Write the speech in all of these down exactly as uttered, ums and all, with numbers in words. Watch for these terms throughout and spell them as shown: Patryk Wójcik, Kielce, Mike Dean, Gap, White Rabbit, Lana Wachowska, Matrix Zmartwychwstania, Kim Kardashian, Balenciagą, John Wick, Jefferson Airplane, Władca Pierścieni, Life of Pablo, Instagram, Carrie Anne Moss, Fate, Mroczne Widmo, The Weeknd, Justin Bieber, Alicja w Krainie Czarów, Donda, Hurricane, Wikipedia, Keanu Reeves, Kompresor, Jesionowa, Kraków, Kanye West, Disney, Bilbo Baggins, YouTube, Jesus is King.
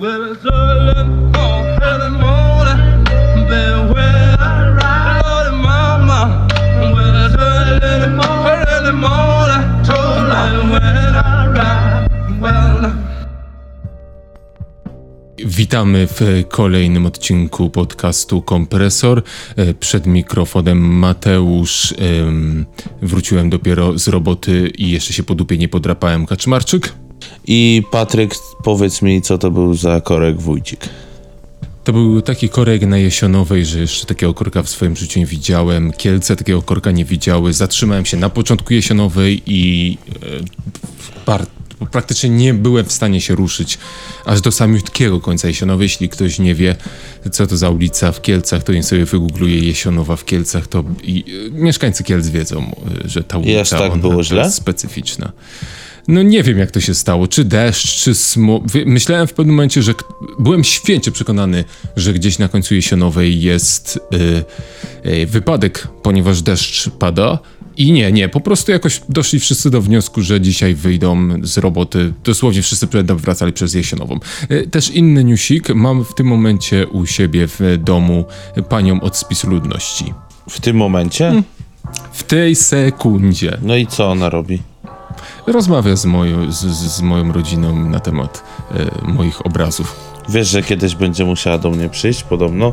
Well, it's all in all, hell and water, baby, where I ride, Lord and mama. Well, it's all in all, hell and water, told me where I ride, well. Witamy w kolejnym odcinku podcastu Kompresor. Przed mikrofonem Mateusz, wróciłem dopiero z roboty i jeszcze się po dupie nie podrapałem, Kaczmarczyk. I Patryk, powiedz mi, co to był za korek Wójcik? To był taki korek na Jesionowej, że jeszcze takiego korka w swoim życiu nie widziałem. Kielce takiego korka nie widziały. Zatrzymałem się na początku Jesionowej i e, par, praktycznie nie byłem w stanie się ruszyć aż do samiutkiego końca Jesionowej. Jeśli ktoś nie wie, co to za ulica w Kielcach, to niech sobie wygoogluje Jesionowa w Kielcach. To i, e, mieszkańcy Kielc wiedzą, że ta ulica jest tak było źle? Jest specyficzna. No nie wiem, jak to się stało, czy deszcz, czy smog. Myślałem w pewnym momencie, że byłem święcie przekonany, że gdzieś na końcu Jesionowej jest yy, yy, wypadek, ponieważ deszcz pada. I nie, nie, po prostu jakoś doszli wszyscy do wniosku, że dzisiaj wyjdą z roboty. Dosłownie wszyscy wracali przez Jesionową. Też inny newsik, mam w tym momencie u siebie w domu panią od spisu ludności. W tym momencie? Hmm. W tej sekundzie. No i co ona robi? Rozmawia z moją, z, z moją rodziną na temat e, moich obrazów. Wiesz, że kiedyś będzie musiała do mnie przyjść podobno,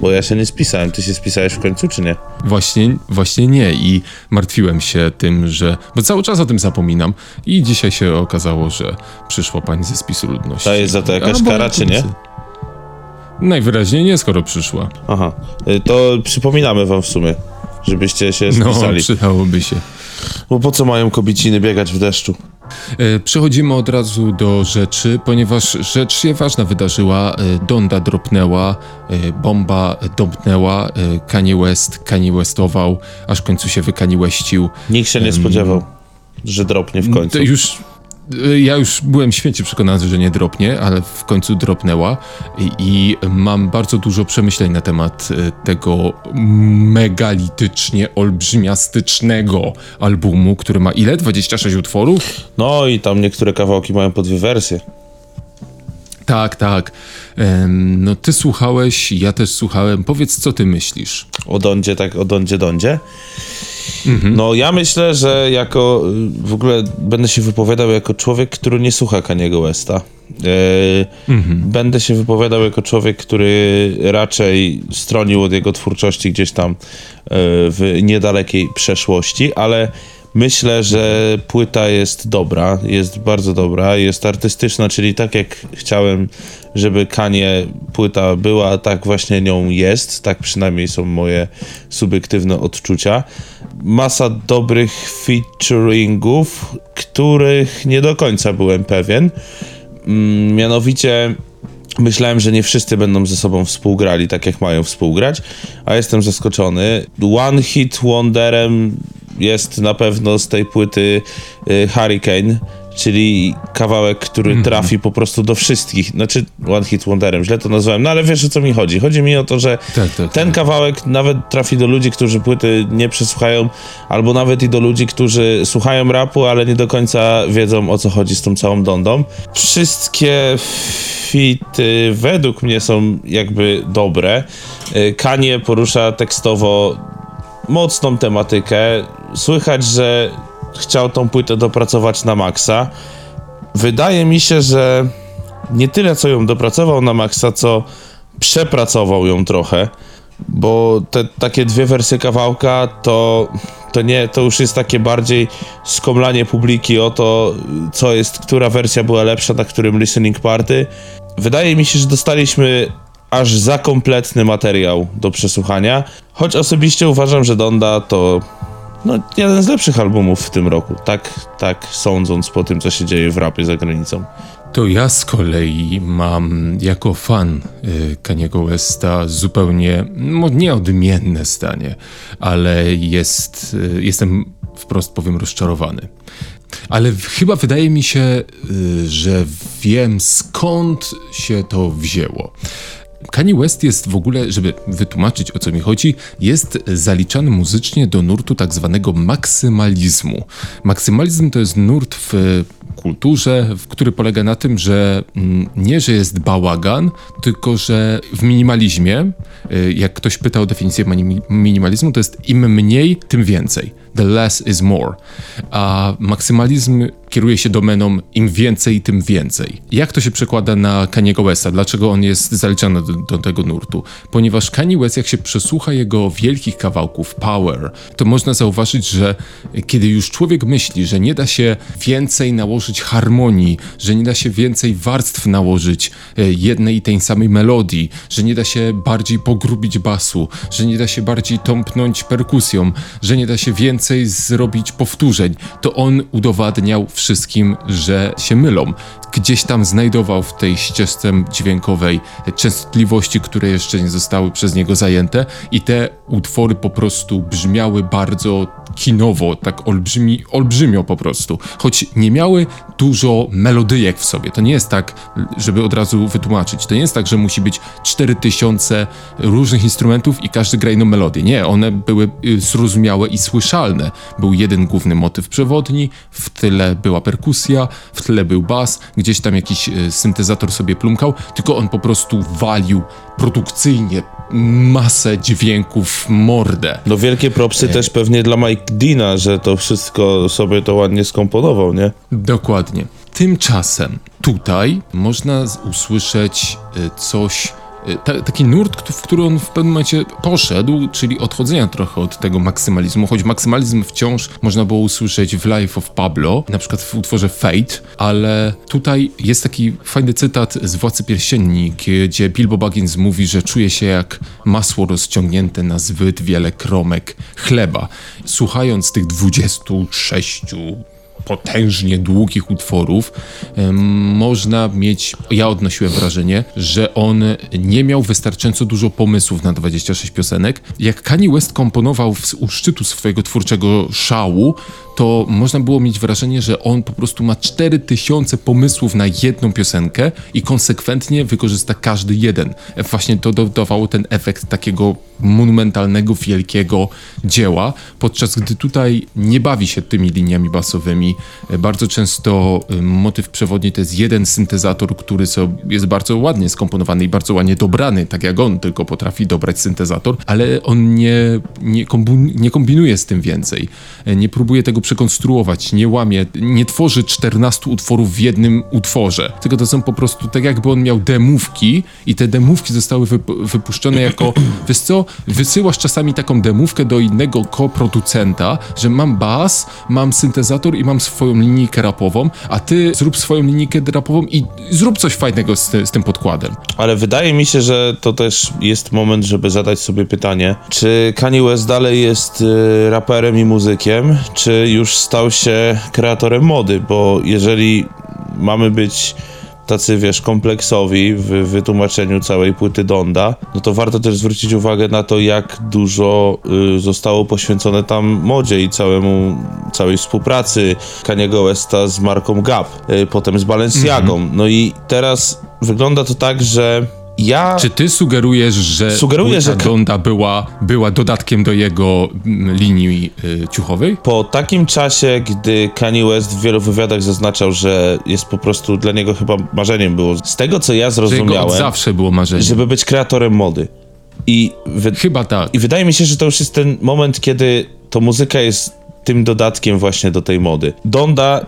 bo ja się nie spisałem. Ty się spisałeś w końcu, czy nie? Właśnie, właśnie nie i martwiłem się tym, że... Bo cały czas o tym zapominam i dzisiaj się okazało, że przyszła pani ze spisu ludności. To jest za to jakaś A, kara, czy nie? Najwyraźniej nie, skoro przyszła. Aha, to przypominamy wam w sumie, żebyście się spisali. No, przydałoby się. Bo po co mają kobiciny biegać w deszczu? E, przechodzimy od razu do rzeczy, ponieważ rzecz się ważna wydarzyła. E, Donda dropnęła, e, bomba domknęła, e, Kanye West Kanye Westował, aż w końcu się wykaniłeścił. Nikt się nie spodziewał, e, że dropnie w końcu. Już, e, ja już byłem święcie przekonany, że nie dropnie, ale w końcu dropnęła i, i mam bardzo dużo przemyśleń na temat e, tego megalitycznie olbrzymiastycznego albumu, który ma ile? dwadzieścia sześć utworów? No i tam niektóre kawałki mają po dwie wersje. Tak, tak. Ehm, no ty słuchałeś, ja też słuchałem. Powiedz, co ty myślisz? O Dondzie, tak, o Dondzie, Dondzie. Mhm. No ja myślę, że jako, w ogóle będę się wypowiadał jako człowiek, który nie słucha Kaniego Westa. Eee, mhm. Będę się wypowiadał jako człowiek, który raczej stronił od jego twórczości gdzieś tam e, w niedalekiej przeszłości, ale myślę, że płyta jest dobra, jest bardzo dobra, jest artystyczna, czyli tak jak chciałem, żeby Kanye płyta była, tak właśnie nią jest, tak przynajmniej są moje subiektywne odczucia. Masa dobrych featuringów, których nie do końca byłem pewien, mianowicie... Myślałem, że nie wszyscy będą ze sobą współgrali tak jak mają współgrać, a jestem zaskoczony. One Hit Wonderem jest na pewno z tej płyty y, Hurricane, czyli kawałek, który trafi po prostu do wszystkich. Znaczy One Hit Wonderem, źle to nazwałem, no ale wiesz, o co mi chodzi. Chodzi mi o to, że tak, tak, ten tak. kawałek nawet trafi do ludzi, którzy płyty nie przesłuchają, albo nawet i do ludzi, którzy słuchają rapu, ale nie do końca wiedzą, o co chodzi z tą całą Dondą. Wszystkie... Fity według mnie są jakby dobre. Kanye porusza tekstowo mocną tematykę. Słychać, że chciał tą płytę dopracować na maksa. Wydaje mi się, że nie tyle co ją dopracował na maksa, co przepracował ją trochę, bo te takie dwie wersje kawałka to... To, nie, to już jest takie bardziej skomlanie publiki o to, co jest, która wersja była lepsza, na którym listening party. Wydaje mi się, że dostaliśmy aż za kompletny materiał do przesłuchania, choć osobiście uważam, że Donda to no, jeden z lepszych albumów w tym roku. Tak, tak sądząc po tym, co się dzieje w rapie za granicą. To ja z kolei mam jako fan y, Kaniego Westa zupełnie no, nieodmienne zdanie, ale jest, y, jestem wprost powiem rozczarowany. Ale w, chyba wydaje mi się, y, że wiem skąd się to wzięło. Kanye West jest w ogóle, żeby wytłumaczyć o co mi chodzi, jest zaliczany muzycznie do nurtu tak zwanego maksymalizmu. Maksymalizm to jest nurt w kulturze, który polega na tym, że nie, że jest bałagan, tylko że w minimalizmie, jak ktoś pyta o definicję minimalizmu, to jest im mniej, tym więcej. The less is more. A maksymalizm kieruje się domeną im więcej, tym więcej. Jak to się przekłada na Kaniego Westa? Dlaczego on jest zaliczany do, do tego nurtu? Ponieważ Kanye West, jak się przesłucha jego wielkich kawałków, Power, to można zauważyć, że kiedy już człowiek myśli, że nie da się więcej nałożyć harmonii, że nie da się więcej warstw nałożyć jednej i tej samej melodii, że nie da się bardziej pogrubić basu, że nie da się bardziej tąpnąć perkusją, że nie da się więcej zrobić powtórzeń, to on udowadniał wszystkim, że się mylą. Gdzieś tam znajdował w tej ścieżce dźwiękowej częstotliwości, które jeszcze nie zostały przez niego zajęte i te utwory po prostu brzmiały bardzo kinowo, tak olbrzymi, olbrzymio po prostu, choć nie miały dużo melodyjek w sobie. To nie jest tak, żeby od razu wytłumaczyć, to nie jest tak, że musi być cztery tysiące różnych instrumentów i każdy gra inną melodię. Nie, one były zrozumiałe i słyszalne. Był jeden główny motyw przewodni, w tyle była perkusja, w tyle był bas, gdzieś tam jakiś syntezator sobie plumkał, tylko on po prostu walił produkcyjnie masę dźwięków w mordę. No wielkie propsy e... też pewnie dla Mike Deana, że to wszystko sobie to ładnie skomponował, nie? Dokładnie. Tymczasem tutaj można usłyszeć coś, ta, taki nurt, w który on w pewnym momencie poszedł, czyli odchodzenia trochę od tego maksymalizmu, choć maksymalizm wciąż można było usłyszeć w Life of Pablo, na przykład w utworze Fate, ale tutaj jest taki fajny cytat z Władcy Pierścieni, gdzie Bilbo Baggins mówi, że czuje się jak masło rozciągnięte na zbyt wiele kromek chleba. Słuchając tych dwudziestu sześciu potężnie długich utworów, yy, można mieć, ja odnosiłem wrażenie, że on nie miał wystarczająco dużo pomysłów na dwadzieścia sześć piosenek. Jak Kanye West komponował w, u szczytu swojego twórczego szału, to można było mieć wrażenie, że on po prostu ma cztery tysiące pomysłów na jedną piosenkę i konsekwentnie wykorzysta każdy jeden. Właśnie to dodawało ten efekt takiego monumentalnego, wielkiego dzieła, podczas gdy tutaj nie bawi się tymi liniami basowymi. Bardzo często motyw przewodni to jest jeden syntezator, który jest bardzo ładnie skomponowany i bardzo ładnie dobrany, tak jak on tylko potrafi dobrać syntezator, ale on nie, nie, kombu- nie kombinuje z tym więcej. Nie próbuje tego przekonstruować, nie łamie, nie tworzy czternastu utworów w jednym utworze, tylko to są po prostu tak jakby on miał demówki i te demówki zostały wyp- wypuszczone jako, wiesz co, wysyłasz czasami taką demówkę do innego koproducenta, że mam bas, mam syntezator i mam swoją linijkę rapową, a ty zrób swoją linijkę rapową i zrób coś fajnego z, z tym podkładem. Ale wydaje mi się, że to też jest moment, żeby zadać sobie pytanie, czy Kanye West dalej jest y, raperem i muzykiem, czy już stał się kreatorem mody, bo jeżeli mamy być tacy, wiesz, kompleksowi w wytłumaczeniu całej płyty Donda, no to warto też zwrócić uwagę na to, jak dużo y, zostało poświęcone tam modzie i całemu, całej współpracy Kaniego Westa z marką Gap, y, potem z Balenciagą. Mm-hmm. No i teraz wygląda to tak, że ja... Czy ty sugerujesz, że sugeruję, że Donda była, była dodatkiem do jego linii yy, ciuchowej? Po takim czasie, gdy Kanye West w wielu wywiadach zaznaczał, że jest po prostu dla niego chyba marzeniem było. Z tego, co ja zrozumiałem... Że jego od zawsze było marzeniem. Żeby być kreatorem mody. I wy... Chyba tak. I wydaje mi się, że to już jest ten moment, kiedy to muzyka jest tym dodatkiem właśnie do tej mody. Donda...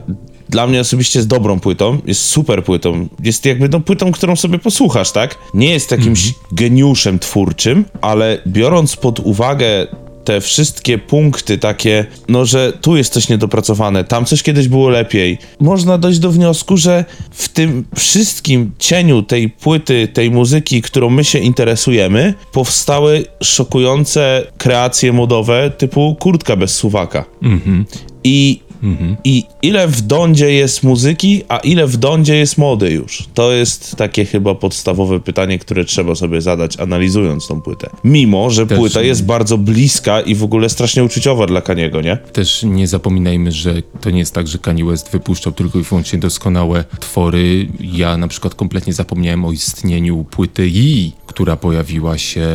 Dla mnie osobiście jest dobrą płytą, jest super płytą, jest jakby tą płytą, którą sobie posłuchasz, tak? Nie jest jakimś mm-hmm. geniuszem twórczym, ale biorąc pod uwagę te wszystkie punkty takie, no że tu jest coś niedopracowane, tam coś kiedyś było lepiej, można dojść do wniosku, że w tym wszystkim cieniu tej płyty, tej muzyki, którą my się interesujemy, powstały szokujące kreacje modowe typu kurtka bez suwaka. Mm-hmm. I Mhm. I ile w Dondzie jest muzyki, a ile w Dondzie jest mody już? To jest takie chyba podstawowe pytanie, które trzeba sobie zadać, analizując tą płytę. Mimo, że Też... płyta jest bardzo bliska i w ogóle strasznie uczuciowa dla Kaniego, nie? Też nie zapominajmy, że to nie jest tak, że Kanye West wypuszczał tylko i wyłącznie doskonałe twory. Ja na przykład kompletnie zapomniałem o istnieniu płyty Ye, która pojawiła się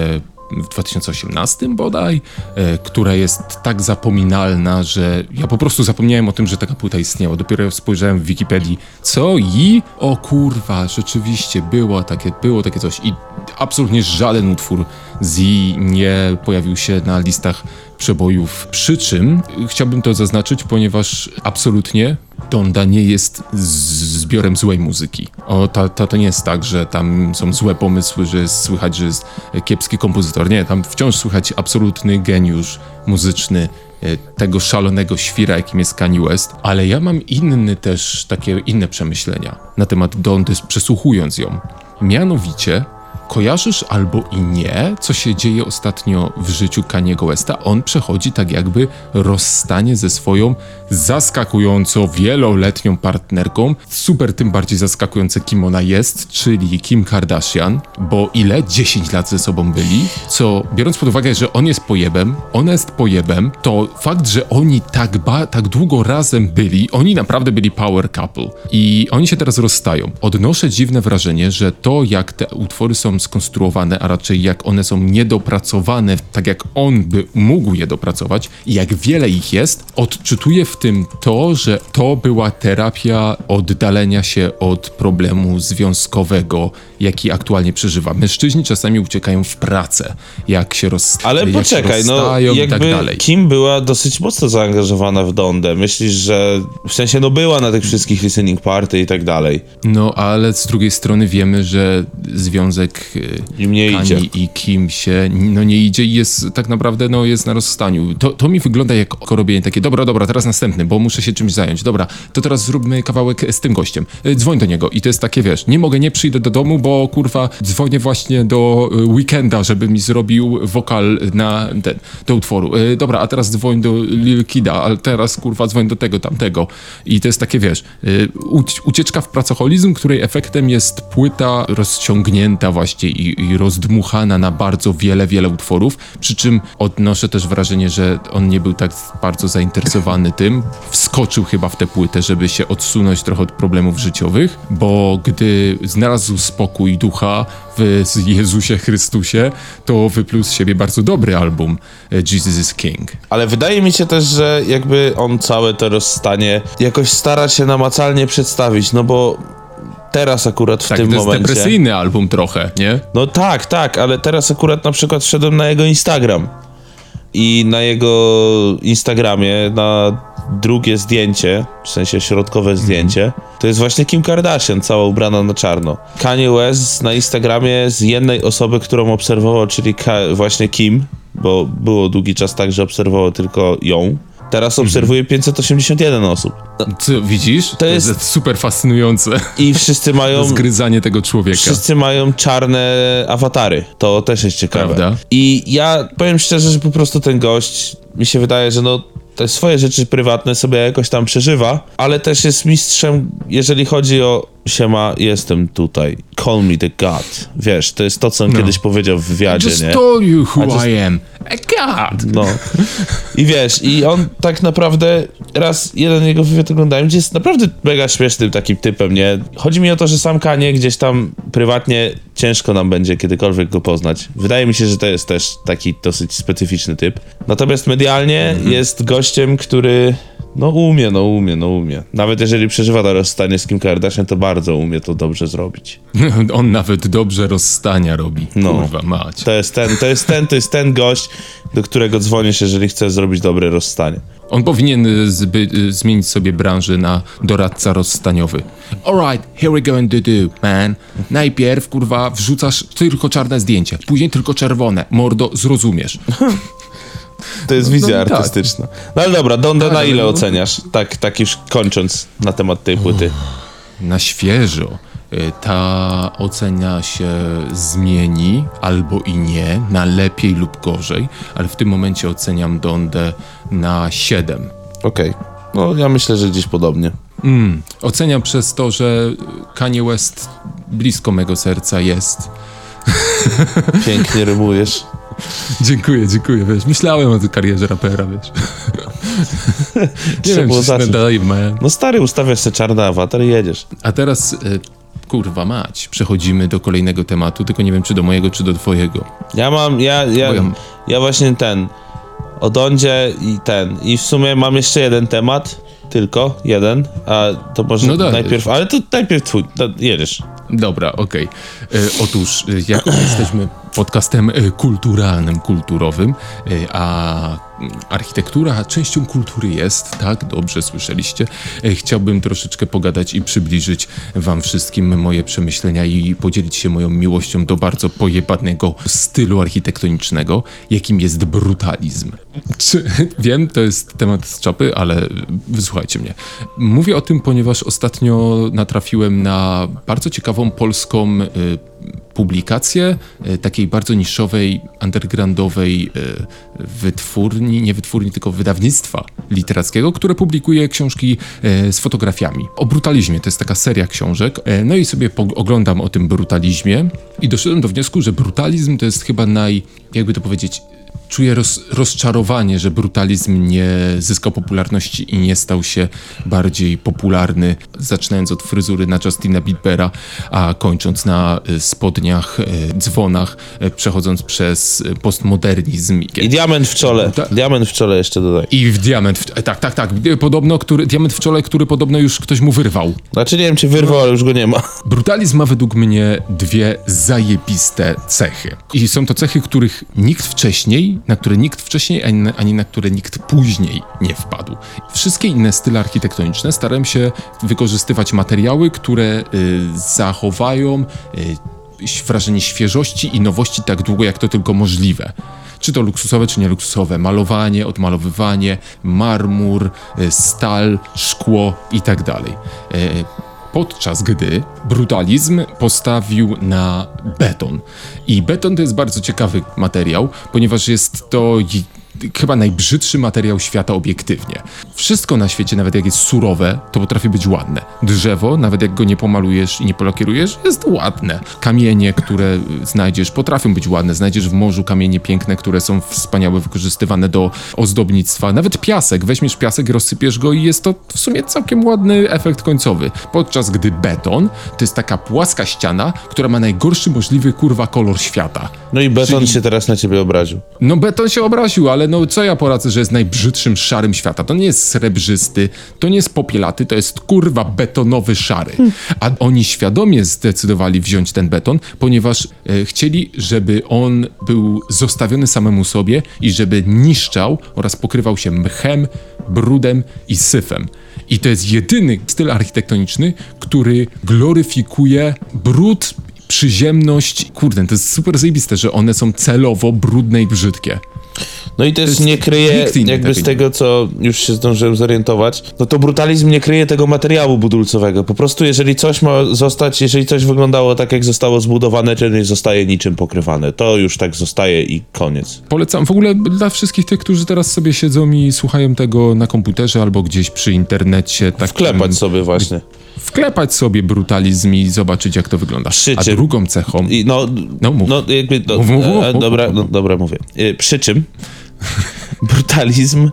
w dwa tysiące osiemnastym bodaj, e, która jest tak zapominalna, że ja po prostu zapomniałem o tym, że taka płyta istniała. Dopiero spojrzałem w Wikipedii, co i o kurwa, rzeczywiście było takie, było takie coś i absolutnie żaden utwór z jej nie pojawił się na listach przebojów, przy czym chciałbym to zaznaczyć, ponieważ absolutnie Donda nie jest zbiorem złej muzyki. O, ta, ta, to nie jest tak, że tam są złe pomysły, że jest, słychać, że jest kiepski kompozytor. Nie, tam wciąż słychać absolutny geniusz muzyczny tego szalonego świra, jakim jest Kanye West, ale ja mam inny też, takie inne przemyślenia na temat Dondy, przesłuchując ją. Mianowicie kojarzysz albo i nie, co się dzieje ostatnio w życiu Kaniego Westa. On przechodzi tak jakby rozstanie ze swoją zaskakująco wieloletnią partnerką. Super, tym bardziej zaskakujące, kim ona jest, czyli Kim Kardashian, bo ile? dziesięć lat ze sobą byli, co biorąc pod uwagę, że on jest pojebem, ona jest pojebem, to fakt, że oni tak, ba- tak długo razem byli, oni naprawdę byli power couple i oni się teraz rozstają. Odnoszę dziwne wrażenie, że to, jak te utwory są skonstruowane, a raczej jak one są niedopracowane, tak jak on by mógł je dopracować i jak wiele ich jest, odczytuję w tym to, że to była terapia oddalenia się od problemu związkowego, jaki aktualnie przeżywa. Mężczyźni czasami uciekają w pracę, jak się, roz... Ale jak poczekaj, się rozstają no, i tak dalej. Kim była dosyć mocno zaangażowana w Dondę. Myślisz, że w sensie no była na tych wszystkich listening party i tak dalej. No ale z drugiej strony wiemy, że związek Kani i Kim się no nie idzie i jest tak naprawdę no jest na rozstaniu. To, to mi wygląda jak robienie takie, dobra, dobra, teraz następny, bo muszę się czymś zająć, dobra, to teraz zróbmy kawałek z tym gościem, dzwoń do niego i to jest takie, wiesz, nie mogę, nie przyjdę do domu, bo kurwa dzwonię właśnie do Weekenda, żeby mi zrobił wokal na ten, do utworu, dobra, a teraz dzwoń do Lil Kida, ale teraz kurwa dzwoń do tego, tamtego i to jest takie, wiesz, ucieczka w pracoholizm, której efektem jest płyta rozciągnięta właśnie i, i rozdmuchana na bardzo wiele, wiele utworów, przy czym odnoszę też wrażenie, że on nie był tak bardzo zainteresowany tym, wskoczył chyba w tę płytę, żeby się odsunąć trochę od problemów życiowych, bo gdy znalazł spokój ducha w Jezusie Chrystusie, to wypluł z siebie bardzo dobry album Jesus is King. Ale wydaje mi się też, że jakby on całe to rozstanie jakoś stara się namacalnie przedstawić, no bo teraz akurat w tak, tym momencie... Tak, to jest momencie. Depresyjny album trochę, nie? No tak, tak, ale teraz akurat na przykład wszedłem na jego Instagram i na jego Instagramie, na drugie zdjęcie, w sensie środkowe zdjęcie, mm-hmm. to jest właśnie Kim Kardashian, cała ubrana na czarno. Kanye West na Instagramie z jednej osoby, którą obserwował, czyli Ka- właśnie Kim, bo było długi czas tak, że obserwował tylko ją. Teraz obserwuje pięćset osiemdziesiąt jeden osób. Co, widzisz? To jest... to jest super fascynujące. I wszyscy mają... zgryzanie tego człowieka. Wszyscy mają czarne awatary. To też jest ciekawe. Prawda? I ja powiem szczerze, że po prostu ten gość, mi się wydaje, że no te swoje rzeczy prywatne sobie jakoś tam przeżywa, ale też jest mistrzem, jeżeli chodzi o siema, jestem tutaj, call me the god. Wiesz, to jest to, co on no. kiedyś powiedział w wywiadzie, nie? I just told you who I, just... I am, a god! No. I wiesz, i on tak naprawdę, raz jeden jego wywiad oglądałem, gdzie jest naprawdę mega śmiesznym takim typem, nie? Chodzi mi o to, że sam Kanye gdzieś tam prywatnie ciężko nam będzie kiedykolwiek go poznać. Wydaje mi się, że to jest też taki dosyć specyficzny typ. Natomiast medialnie mm-hmm. jest gościem, który... No umie, no umie, no umie. Nawet jeżeli przeżywa to rozstanie z Kim Kardashian, to bardzo umie to dobrze zrobić. On nawet dobrze rozstania robi. No. Kurwa mać. To jest ten, to jest ten, to jest ten gość, do którego dzwonisz, jeżeli chcesz zrobić dobre rozstanie. On powinien zby- zmienić sobie branżę na doradca rozstaniowy. Alright, here we going to do, man. Najpierw, kurwa, wrzucasz tylko czarne zdjęcie, później tylko czerwone. Mordo, zrozumiesz. To jest no, wizja no, artystyczna. Tak. No ale dobra, Donda tak, na ile no. oceniasz? Tak, tak już kończąc na temat tej płyty. Na świeżo. Ta ocena się zmieni, albo i nie, na lepiej lub gorzej, ale w tym momencie oceniam Dondę na siedem. Okej. Okay. No, ja myślę, że gdzieś podobnie. Mm. Oceniam przez to, że Kanye West blisko mego serca jest. Pięknie rymujesz. Dziękuję, dziękuję, wiesz, myślałem o tej karierze rapera, wiesz. Nie wiem, czy się nadali, man. No stary, ustawiasz się czarny awatar i jedziesz. A teraz, y, kurwa mać, przechodzimy do kolejnego tematu, tylko nie wiem, czy do mojego, czy do twojego. Ja mam, ja, ja, ja, ja właśnie ten, o Dondzie i ten, i w sumie mam jeszcze jeden temat, tylko jeden, a to może no najpierw, ale to najpierw twój, to jedziesz. Dobra, okej. Okay. Otóż, jako jesteśmy podcastem kulturalnym, kulturowym, a architektura częścią kultury jest, tak, dobrze słyszeliście. Chciałbym troszeczkę pogadać i przybliżyć wam wszystkim moje przemyślenia i podzielić się moją miłością do bardzo pojebanego stylu architektonicznego, jakim jest brutalizm. Czy, wiem, to jest temat z czapy, ale wysłuchajcie mnie. Mówię o tym, ponieważ ostatnio natrafiłem na bardzo ciekawą polską y, publikację y, takiej bardzo niszowej, undergroundowej y, wytwórni, nie wytwórni, tylko wydawnictwa literackiego, które publikuje książki y, z fotografiami. O brutalizmie, to jest taka seria książek. Y, no i sobie po- oglądam o tym brutalizmie i doszedłem do wniosku, że brutalizm to jest chyba naj, jakby to powiedzieć, czuję roz, rozczarowanie, że brutalizm nie zyskał popularności i nie stał się bardziej popularny, zaczynając od fryzury na Justina Biebera, a kończąc na spodniach, dzwonach, przechodząc przez postmodernizm. I diament w czole, Ta... diament w czole jeszcze dodaj. I w diament, w... tak, tak, tak, podobno, który, diament w czole, który podobno już ktoś mu wyrwał. Znaczy nie wiem, czy wyrwał, ale już go nie ma. Brutalizm ma według mnie dwie zajebiste cechy. I są to cechy, których nikt wcześniej na które nikt wcześniej, ani na, ani na które nikt później nie wpadł. Wszystkie inne style architektoniczne starałem się wykorzystywać materiały, które y, zachowają y, wrażenie świeżości i nowości tak długo, jak to tylko możliwe. Czy to luksusowe, czy nieluksusowe. Malowanie, odmalowywanie, marmur, y, stal, szkło i tak dalej. Podczas gdy brutalizm postawił na beton. I beton to jest bardzo ciekawy materiał, ponieważ jest to chyba najbrzydszy materiał świata obiektywnie. Wszystko na świecie, nawet jak jest surowe, to potrafi być ładne. Drzewo, nawet jak go nie pomalujesz i nie polakierujesz, jest ładne. Kamienie, które znajdziesz, potrafią być ładne. Znajdziesz w morzu kamienie piękne, które są wspaniałe, wykorzystywane do ozdobnictwa. Nawet piasek. Weźmiesz piasek, rozsypiesz go i jest to w sumie całkiem ładny efekt końcowy. Podczas gdy beton to jest taka płaska ściana, która ma najgorszy możliwy, kurwa, kolor świata. No i beton Czyli... się teraz na ciebie obraził. No beton się obraził, ale no co ja poradzę, że jest najbrzydszym szarym świata. To nie jest srebrzysty, to nie jest popielaty, to jest kurwa betonowy szary. A oni świadomie zdecydowali wziąć ten beton, ponieważ e, chcieli, żeby on był zostawiony samemu sobie i żeby niszczał oraz pokrywał się mchem, brudem i syfem. I to jest jedyny styl architektoniczny, który gloryfikuje brud, przyziemność. Kurde, to jest super zajebiste, że one są celowo brudne i brzydkie. No i też nie kryje, jakby z tego, co już się zdążyłem zorientować, no to brutalizm nie kryje tego materiału budulcowego. Po prostu jeżeli coś ma zostać, jeżeli coś wyglądało tak, jak zostało zbudowane, to nie zostaje niczym pokrywane. To już tak zostaje i koniec. Polecam w ogóle dla wszystkich tych, którzy teraz sobie siedzą i słuchają tego na komputerze albo gdzieś przy internecie. Tak wklepać um, sobie właśnie. Wklepać sobie brutalizm i zobaczyć, jak to wygląda. Przy czym, a drugą cechą... I no, no mów. No, jakby, no, mów, mów, mów, mów, dobra, mów. No, dobra, mówię. Przy czym brutalizm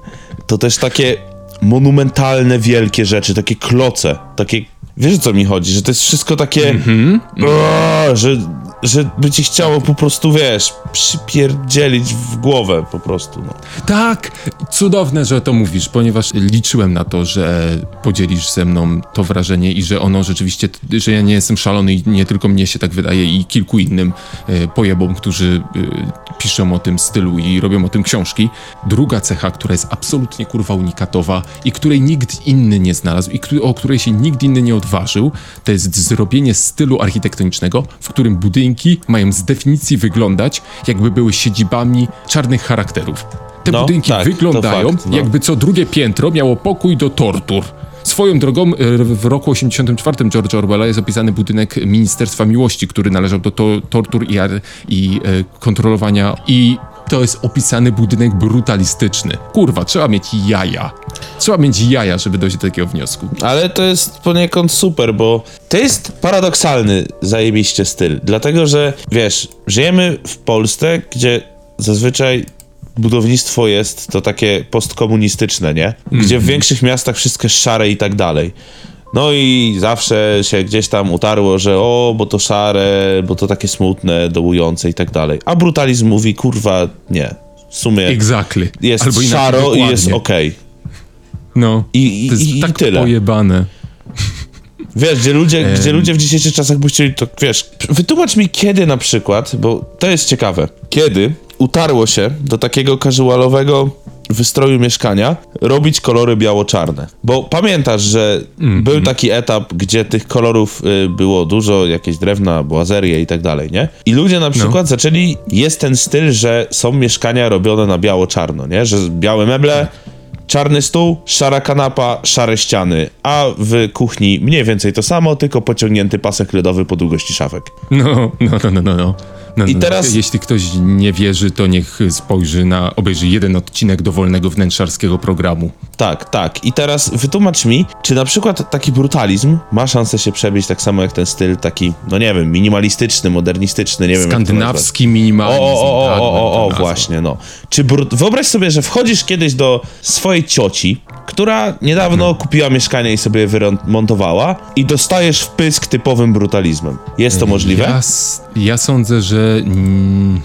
to też takie monumentalne, wielkie rzeczy, takie kloce, takie... Wiesz, co mi chodzi? Że to jest wszystko takie... Mm-hmm. O, że, że by ci chciało po prostu, wiesz, przypierdzielić w głowę po prostu. No. Tak! Cudowne, że to mówisz, ponieważ liczyłem na to, że podzielisz ze mną to wrażenie i że ono rzeczywiście, że ja nie jestem szalony i nie tylko mnie się tak wydaje i kilku innym y, pojebom, którzy y, piszą o tym stylu i robią o tym książki. Druga cecha, która jest absolutnie kurwa unikatowa i której nikt inny nie znalazł i o której się nikt inny nie odważył, to jest zrobienie stylu architektonicznego, w którym budynki mają z definicji wyglądać, jakby były siedzibami czarnych charakterów. Te no, budynki tak, wyglądają, fakt, no. jakby co drugie piętro miało pokój do tortur. Swoją drogą w roku osiemdziesiątym czwartym George'a Orwella jest opisany budynek Ministerstwa Miłości, który należał do to- tortur i, i e, kontrolowania i to jest opisany budynek brutalistyczny. Kurwa, trzeba mieć jaja. Trzeba mieć jaja, żeby dojść do takiego wniosku. Ale to jest poniekąd super, bo to jest paradoksalny zajebiście styl, dlatego że, wiesz, żyjemy w Polsce, gdzie zazwyczaj budownictwo jest to takie postkomunistyczne, nie? Gdzie w większych miastach wszystko jest szare i tak dalej. No i zawsze się gdzieś tam utarło, że o, bo to szare, bo to takie smutne, dołujące i tak dalej. A brutalizm mówi, kurwa, nie, w sumie exactly. Jest albo szaro dokładnie. I jest okej. Okay. No, I, i, to jest i, tak i tyle. Pojebane. Wiesz, gdzie ludzie, ehm. gdzie ludzie w dzisiejszych czasach by chcieli, to wiesz, wytłumacz mi kiedy na przykład, bo to jest ciekawe, kiedy utarło się do takiego casualowego wystroju mieszkania robić kolory biało-czarne. Bo pamiętasz, że mm, był mm. taki etap, gdzie tych kolorów y, było dużo, jakieś drewna, błazerie i tak dalej, nie? I ludzie na przykład no. zaczęli, jest ten styl, że są mieszkania robione na biało-czarno, nie? Że białe meble, czarny stół, szara kanapa, szare ściany, a w kuchni mniej więcej to samo, tylko pociągnięty pasek ledowy po długości szafek. No, no, no, no, no. no. No, I no, teraz... Jeśli ktoś nie wierzy, to niech spojrzy na, obejrzy jeden odcinek dowolnego wnętrzarskiego programu. Tak, tak. I teraz wytłumacz mi, czy na przykład taki brutalizm ma szansę się przebić tak samo jak ten styl taki, no nie wiem, minimalistyczny, modernistyczny, nie wiem. Skandynawski minimalizm. O, o, o, o, o, o właśnie, no. Czy brut... Wyobraź sobie, że wchodzisz kiedyś do swojej cioci, która niedawno hmm. kupiła mieszkanie i sobie wyremontowała i dostajesz wpysk typowym brutalizmem. Jest to możliwe? Ja, ja sądzę, że Mm,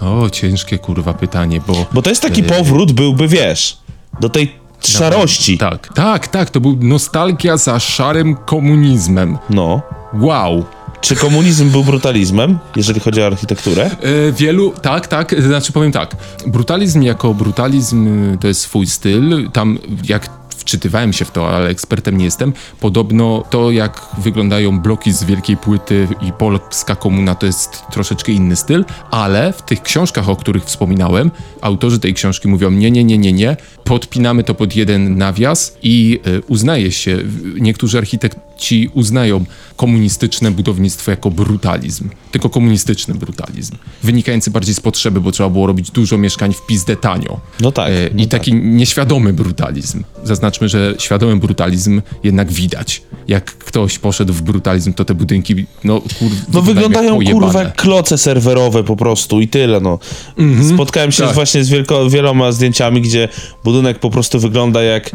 o, ciężkie kurwa pytanie, bo... Bo to jest taki e, powrót byłby, wiesz, do tej szarości. Tak, tak, tak, to był nostalgia za szarym komunizmem. No. Wow. Czy komunizm był brutalizmem, jeżeli chodzi o architekturę? E, wielu, tak, tak, znaczy powiem tak. Brutalizm jako brutalizm to jest swój styl, tam jak... Czytywałem się w to, ale ekspertem nie jestem. Podobno to, jak wyglądają bloki z wielkiej płyty i polska komuna, to jest troszeczkę inny styl, ale w tych książkach, o których wspominałem, autorzy tej książki mówią nie, nie, nie, nie, nie, podpinamy to pod jeden nawias i y, uznaje się, niektórzy architekci uznają komunistyczne budownictwo jako brutalizm, tylko komunistyczny brutalizm, wynikający bardziej z potrzeby, bo trzeba było robić dużo mieszkań w pizdę tanio. No tak. Y, no I taki tak. nieświadomy brutalizm. Zaznaczam, że świadomy brutalizm jednak widać. Jak ktoś poszedł w brutalizm, to te budynki, no kurwa, no wyglądają kurwa jak kloce serwerowe po prostu i tyle, no. Mm-hmm, Spotkałem się tak. właśnie z wielko, wieloma zdjęciami, gdzie budynek po prostu wygląda jak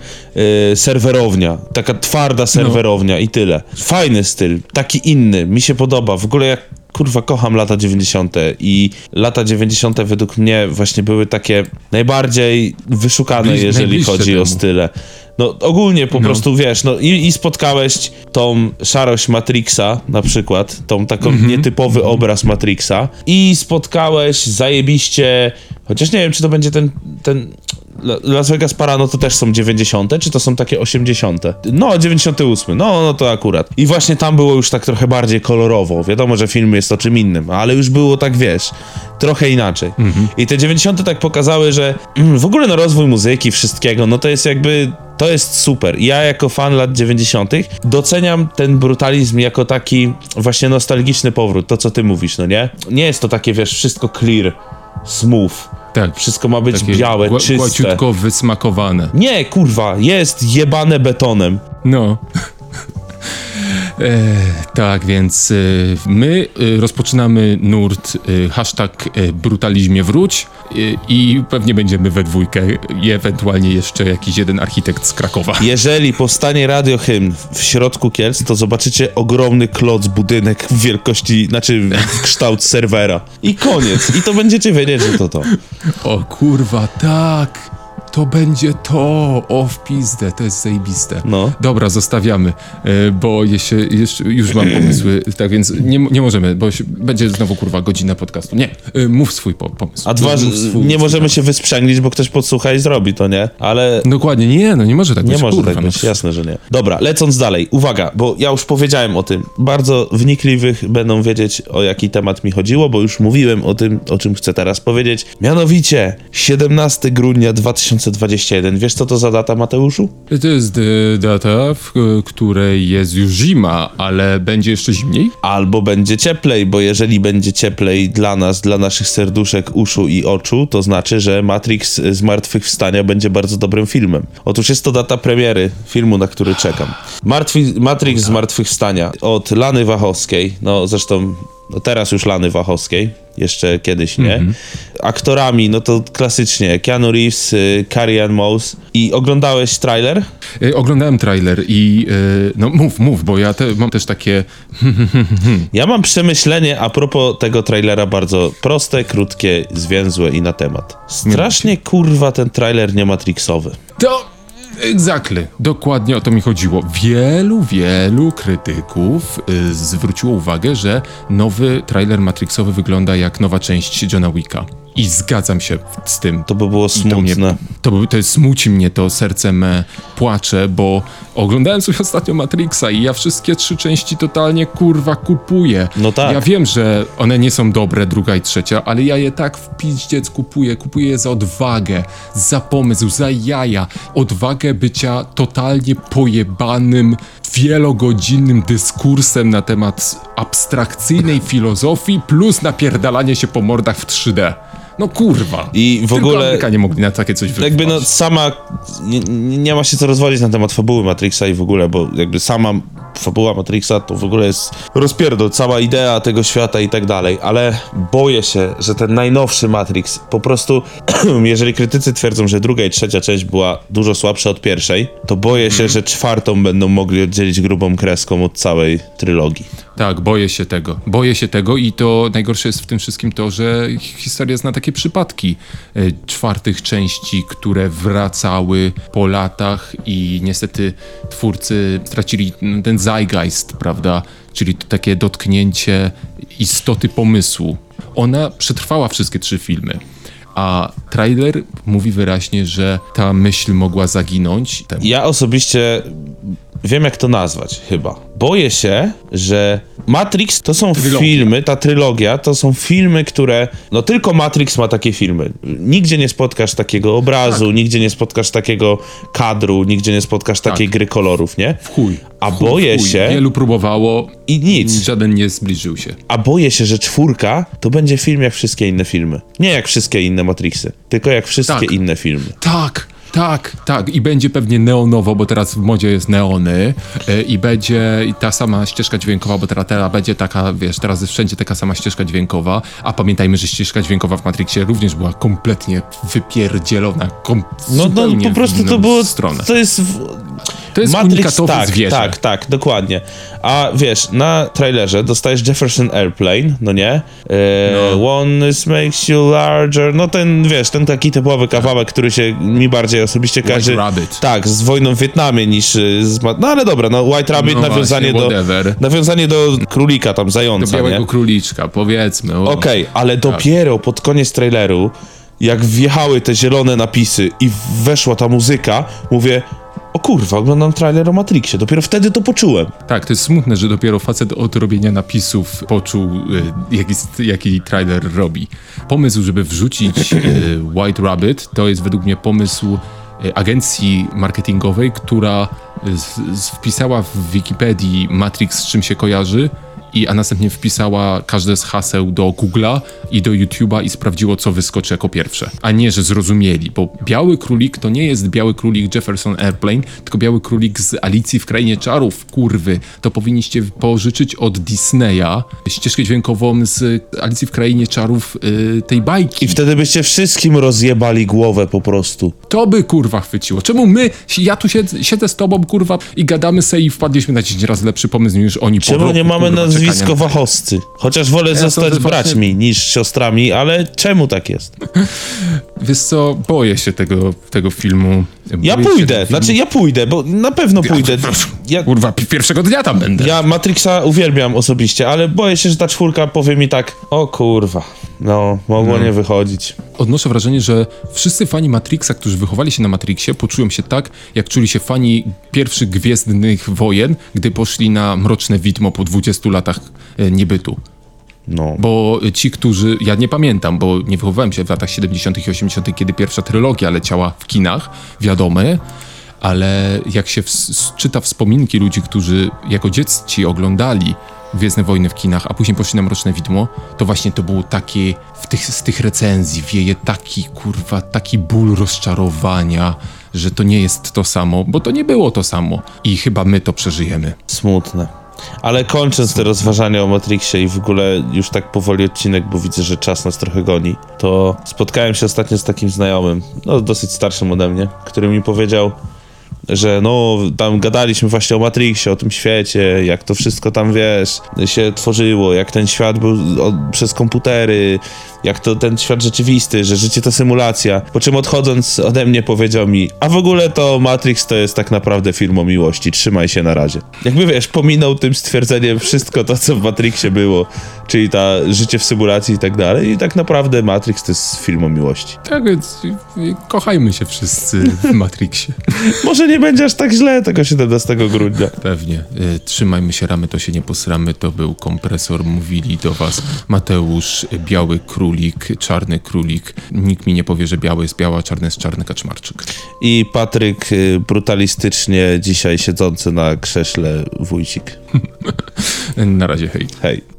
yy, serwerownia. Taka twarda serwerownia no. i tyle. Fajny styl, taki inny, mi się podoba. W ogóle jak kurwa, kocham lata dziewięćdziesiąte i lata dziewięćdziesiąte według mnie właśnie były takie najbardziej wyszukane, Bliż, jeżeli chodzi temu. o style. No ogólnie po no. prostu, wiesz, no i, i spotkałeś tą szarość Matrixa na przykład, tą taką mm-hmm. nietypowy mm-hmm. obraz Matrixa i spotkałeś zajebiście, chociaż nie wiem, czy to będzie ten, ten Las Vegas Parano, to też są dziewięćdziesiąte, czy to są takie osiemdziesiąte? No, dziewięćdziesiąty ósmy, no, no to akurat. I właśnie tam było już tak trochę bardziej kolorowo. Wiadomo, że film jest o czym innym, ale już było tak, wiesz, trochę inaczej. Mhm. I te dziewięćdziesiąte tak pokazały, że w ogóle no rozwój muzyki, wszystkiego, no to jest jakby... To jest super. Ja jako fan lat dziewięćdziesiątych doceniam ten brutalizm jako taki właśnie nostalgiczny powrót. To, co ty mówisz, no nie? Nie jest to takie, wiesz, wszystko clear, smooth. Tak. Wszystko ma być białe, gła- czyste. Gładziutko wysmakowane. Nie, kurwa, jest jebane betonem. No. E, tak, więc e, my e, rozpoczynamy nurt e, hashtag e, brutalizmie wróć e, i pewnie będziemy we dwójkę i ewentualnie jeszcze jakiś jeden architekt z Krakowa. Jeżeli powstanie Radio Hymn w środku Kielc, to zobaczycie ogromny kloc, budynek w wielkości, znaczy w kształt serwera. I koniec. I to będziecie wiedzieć, że to to. O kurwa, tak. To będzie to! O w pizdę, to jest zajebiste. No. Dobra, zostawiamy, bo jeszcze, jeszcze już mam pomysły, tak więc nie, nie możemy, bo będzie znowu kurwa godzina podcastu. Nie, mów swój po- pomysł. A dwa, swój, nie swój możemy się wysprzęglić, bo ktoś podsłucha i zrobi to, nie? Ale... Dokładnie, nie, no nie może tak nie być. Nie może kurwa, tak być, no. Jasne, że nie. Dobra, lecąc dalej, uwaga, bo ja już powiedziałem o tym. Bardzo wnikliwych będą wiedzieć, o jaki temat mi chodziło, bo już mówiłem o tym, o czym chcę teraz powiedzieć. Mianowicie siedemnastego grudnia dwa tysiące dwa tysiące dwudziesty pierwszy. Wiesz, co to za data, Mateuszu? To jest y, data, w której jest już zima, ale będzie jeszcze zimniej? Albo będzie cieplej, bo jeżeli będzie cieplej dla nas, dla naszych serduszek, uszu i oczu, to znaczy, że Matrix Zmartwychwstania będzie bardzo dobrym filmem. Otóż jest to data premiery filmu, na który czekam. Martwi- Matrix Zmartwychwstania od Lany Wachowskiej, no zresztą no teraz już Lany Wachowskiej, jeszcze kiedyś nie. Mm-hmm. Aktorami, no to klasycznie Keanu Reeves, y, Carrie Anne Moss. I oglądałeś trailer? Y, oglądałem trailer i y, no mów, mów, bo ja te, mam też takie... Ja mam przemyślenie a propos tego trailera bardzo proste, krótkie, zwięzłe i na temat. Strasznie kurwa ten trailer nie matrixowy. To... Exactly. Dokładnie o to mi chodziło. Wielu, wielu krytyków y, zwróciło uwagę, że nowy trailer matrixowy wygląda jak nowa część Johna Wicka. I zgadzam się z tym. To by było smutne. To, mnie, to, by, to smuci mnie to, sercem płacze, bo oglądałem sobie ostatnio Matrixa i ja wszystkie trzy części totalnie kurwa kupuję. No tak. Ja wiem, że one nie są dobre, druga i trzecia, ale ja je tak w piździec kupuję. Kupuję je za odwagę, za pomysł, za jaja. Odwagę bycia totalnie pojebanym, wielogodzinnym dyskursem na temat abstrakcyjnej filozofii plus napierdalanie się po mordach w trzy D. No kurwa. I w Tylko ogóle Amerykanie mogli na takie coś wyglądać. Jakby no sama... Nie, nie ma się co rozwodzić na temat fabuły Matrixa i w ogóle, bo jakby sama fabuła Matrixa to w ogóle jest rozpierdol, cała idea tego świata i tak dalej, ale boję się, że ten najnowszy Matrix po prostu, jeżeli krytycy twierdzą, że druga i trzecia część była dużo słabsza od pierwszej, to boję się, że czwartą będą mogli oddzielić grubą kreską od całej trylogii. Tak, boję się tego. Boję się tego i to najgorsze jest w tym wszystkim to, że historia zna takie przypadki y, czwartych części, które wracały po latach i niestety twórcy stracili ten zeitgeist, prawda? Czyli to takie dotknięcie istoty pomysłu. Ona przetrwała wszystkie trzy filmy. A trailer mówi wyraźnie, że ta myśl mogła zaginąć. Temu. Ja osobiście wiem, jak to nazwać chyba. Boję się, że Matrix to są trylogia. filmy, ta trylogia to są filmy, które... No tylko Matrix ma takie filmy. Nigdzie nie spotkasz takiego obrazu, tak. Nigdzie nie spotkasz takiego kadru, nigdzie nie spotkasz takiej tak. gry kolorów, nie? W chuj. A w chuj, boję w chuj. się... Wielu próbowało i nic. Żaden nie zbliżył się. A boję się, że czwórka to będzie film jak wszystkie inne filmy. Nie jak wszystkie inne Matrixy, tylko jak wszystkie tak. inne filmy. Tak! Tak, tak. I będzie pewnie neonowo, bo teraz w modzie jest neony yy, i będzie ta sama ścieżka dźwiękowa, bo teraz, teraz będzie taka, wiesz, teraz jest wszędzie taka sama ścieżka dźwiękowa, a pamiętajmy, że ścieżka dźwiękowa w Matrixie również była kompletnie wypierdzielona. Kom- no, no po prostu to było, stronę. to jest... W... To jest Matrix, unikatowy tak, zwierzę. Tak, tak, dokładnie. A wiesz, na trailerze dostajesz Jefferson Airplane, no nie? Eee, no. One makes you larger. No ten, wiesz, ten taki typowy kawałek, który się mi bardziej osobiście każe... White Rabbit. Tak, z wojną w Wietnamie niż... Z, no ale dobra, no White Rabbit no nawiązanie właśnie, do... Nawiązanie do królika tam, zająca, do białego nie? króliczka, powiedzmy. Okej, okay, ale tak. dopiero pod koniec traileru, jak wjechały te zielone napisy i weszła ta muzyka, mówię... O kurwa, oglądam trailer o Matrixie. Dopiero wtedy to poczułem. Tak, to jest smutne, że dopiero facet od robienia napisów poczuł, y, jaki, jaki trailer robi. Pomysł, żeby wrzucić y, White Rabbit, to jest według mnie pomysł y, agencji marketingowej, która y, z, wpisała w Wikipedii Matrix, z czym się kojarzy, i, a następnie wpisała każde z haseł do Google'a i do YouTube'a i sprawdziło, co wyskoczy jako pierwsze. A nie, że zrozumieli, bo biały królik to nie jest biały królik Jefferson Airplane, tylko biały królik z Alicji w Krainie Czarów, kurwy. To powinniście pożyczyć od Disneya ścieżkę dźwiękową z Alicji w Krainie Czarów yy, tej bajki. I wtedy byście wszystkim rozjebali głowę po prostu. To by kurwa chwyciło. Czemu my, ja tu siedzę, siedzę z tobą kurwa i gadamy se i wpadliśmy na dziesięć razy lepszy pomysł niż oni po Czemu roku, nie mamy kurwa, nas nazwisko Wachowscy. Chociaż wolę ja zostać braćmi właśnie... niż siostrami, ale czemu tak jest? Wiesz co, boję się tego, tego filmu. Boję ja pójdę, filmu. znaczy ja pójdę, bo na pewno pójdę. Ja, kurwa, pierwszego dnia tam będę. Ja Matrixa uwielbiam osobiście, ale boję się, że ta czwórka powie mi tak, o kurwa, no, mogło no. nie wychodzić. Odnoszę wrażenie, że wszyscy fani Matrixa, którzy wychowali się na Matrixie, poczują się tak, jak czuli się fani pierwszych Gwiezdnych Wojen, gdy poszli na Mroczne Widmo po dwudziestu latach niebytu. No. Bo ci, którzy, ja nie pamiętam, bo nie wychowywałem się w latach siedemdziesiątych i osiemdziesiątych, kiedy pierwsza trylogia leciała w kinach, wiadomo, ale jak się w- czyta wspominki ludzi, którzy jako dzieci oglądali Gwiezdne Wojny w kinach, a później poszli na Mroczne Widmo, to właśnie to było takie, w tych, z tych recenzji wieje taki, kurwa, taki ból rozczarowania, że to nie jest to samo, bo to nie było to samo i chyba my to przeżyjemy. Smutne. Ale kończąc te rozważania o Matrixie i w ogóle już tak powoli odcinek, bo widzę, że czas nas trochę goni, to spotkałem się ostatnio z takim znajomym, no dosyć starszym ode mnie, który mi powiedział, że no tam gadaliśmy właśnie o Matrixie, o tym świecie, jak to wszystko tam, wiesz, się tworzyło, jak ten świat był od, przez komputery, jak to ten świat rzeczywisty, że życie to symulacja. Po czym odchodząc ode mnie powiedział mi, a w ogóle to Matrix to jest tak naprawdę film o miłości, trzymaj się na razie. Jakby, wiesz, pominął tym stwierdzeniem wszystko to, co w Matrixie było, czyli ta życie w symulacji i tak dalej, i tak naprawdę Matrix to jest film o miłości. Tak więc kochajmy się wszyscy w Matrixie. Może nie będzie aż tak źle tego siedemnastego grudnia. Pewnie. Trzymajmy się ramy, to się nie posramy. To był Kompresor. Mówili do was Mateusz, biały królik, czarny królik. Nikt mi nie powie, że biały jest biała, czarny jest czarny Kaczmarczyk. I Patryk brutalistycznie dzisiaj siedzący na krześle Wójcik. Na razie, hej. Hej.